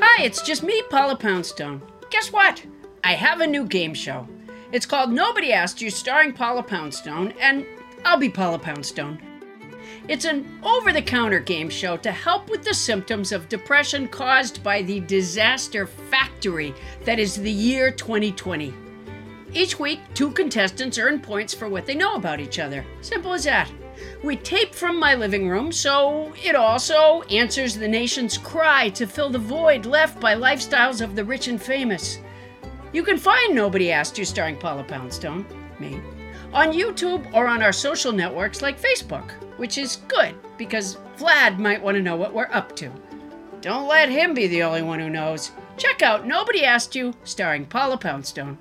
Hi, it's just me, Paula Poundstone. Guess what? I have a new game show. It's called Nobody Asked You, starring Paula Poundstone, and I'll be Paula Poundstone. It's an over-the-counter game show to help with the symptoms of depression caused by the disaster factory that is the year 2020. Each week, two contestants earn points for what they know about each other. Simple as that. We tape from my living room, so it also answers the nation's cry to fill the void left by lifestyles of the rich and famous. You can find Nobody Asked You, starring Paula Poundstone, me, on YouTube or on our social networks like Facebook, which is good because Vlad might want to know what we're up to. Don't let him be the only one who knows. Check out Nobody Asked You, starring Paula Poundstone.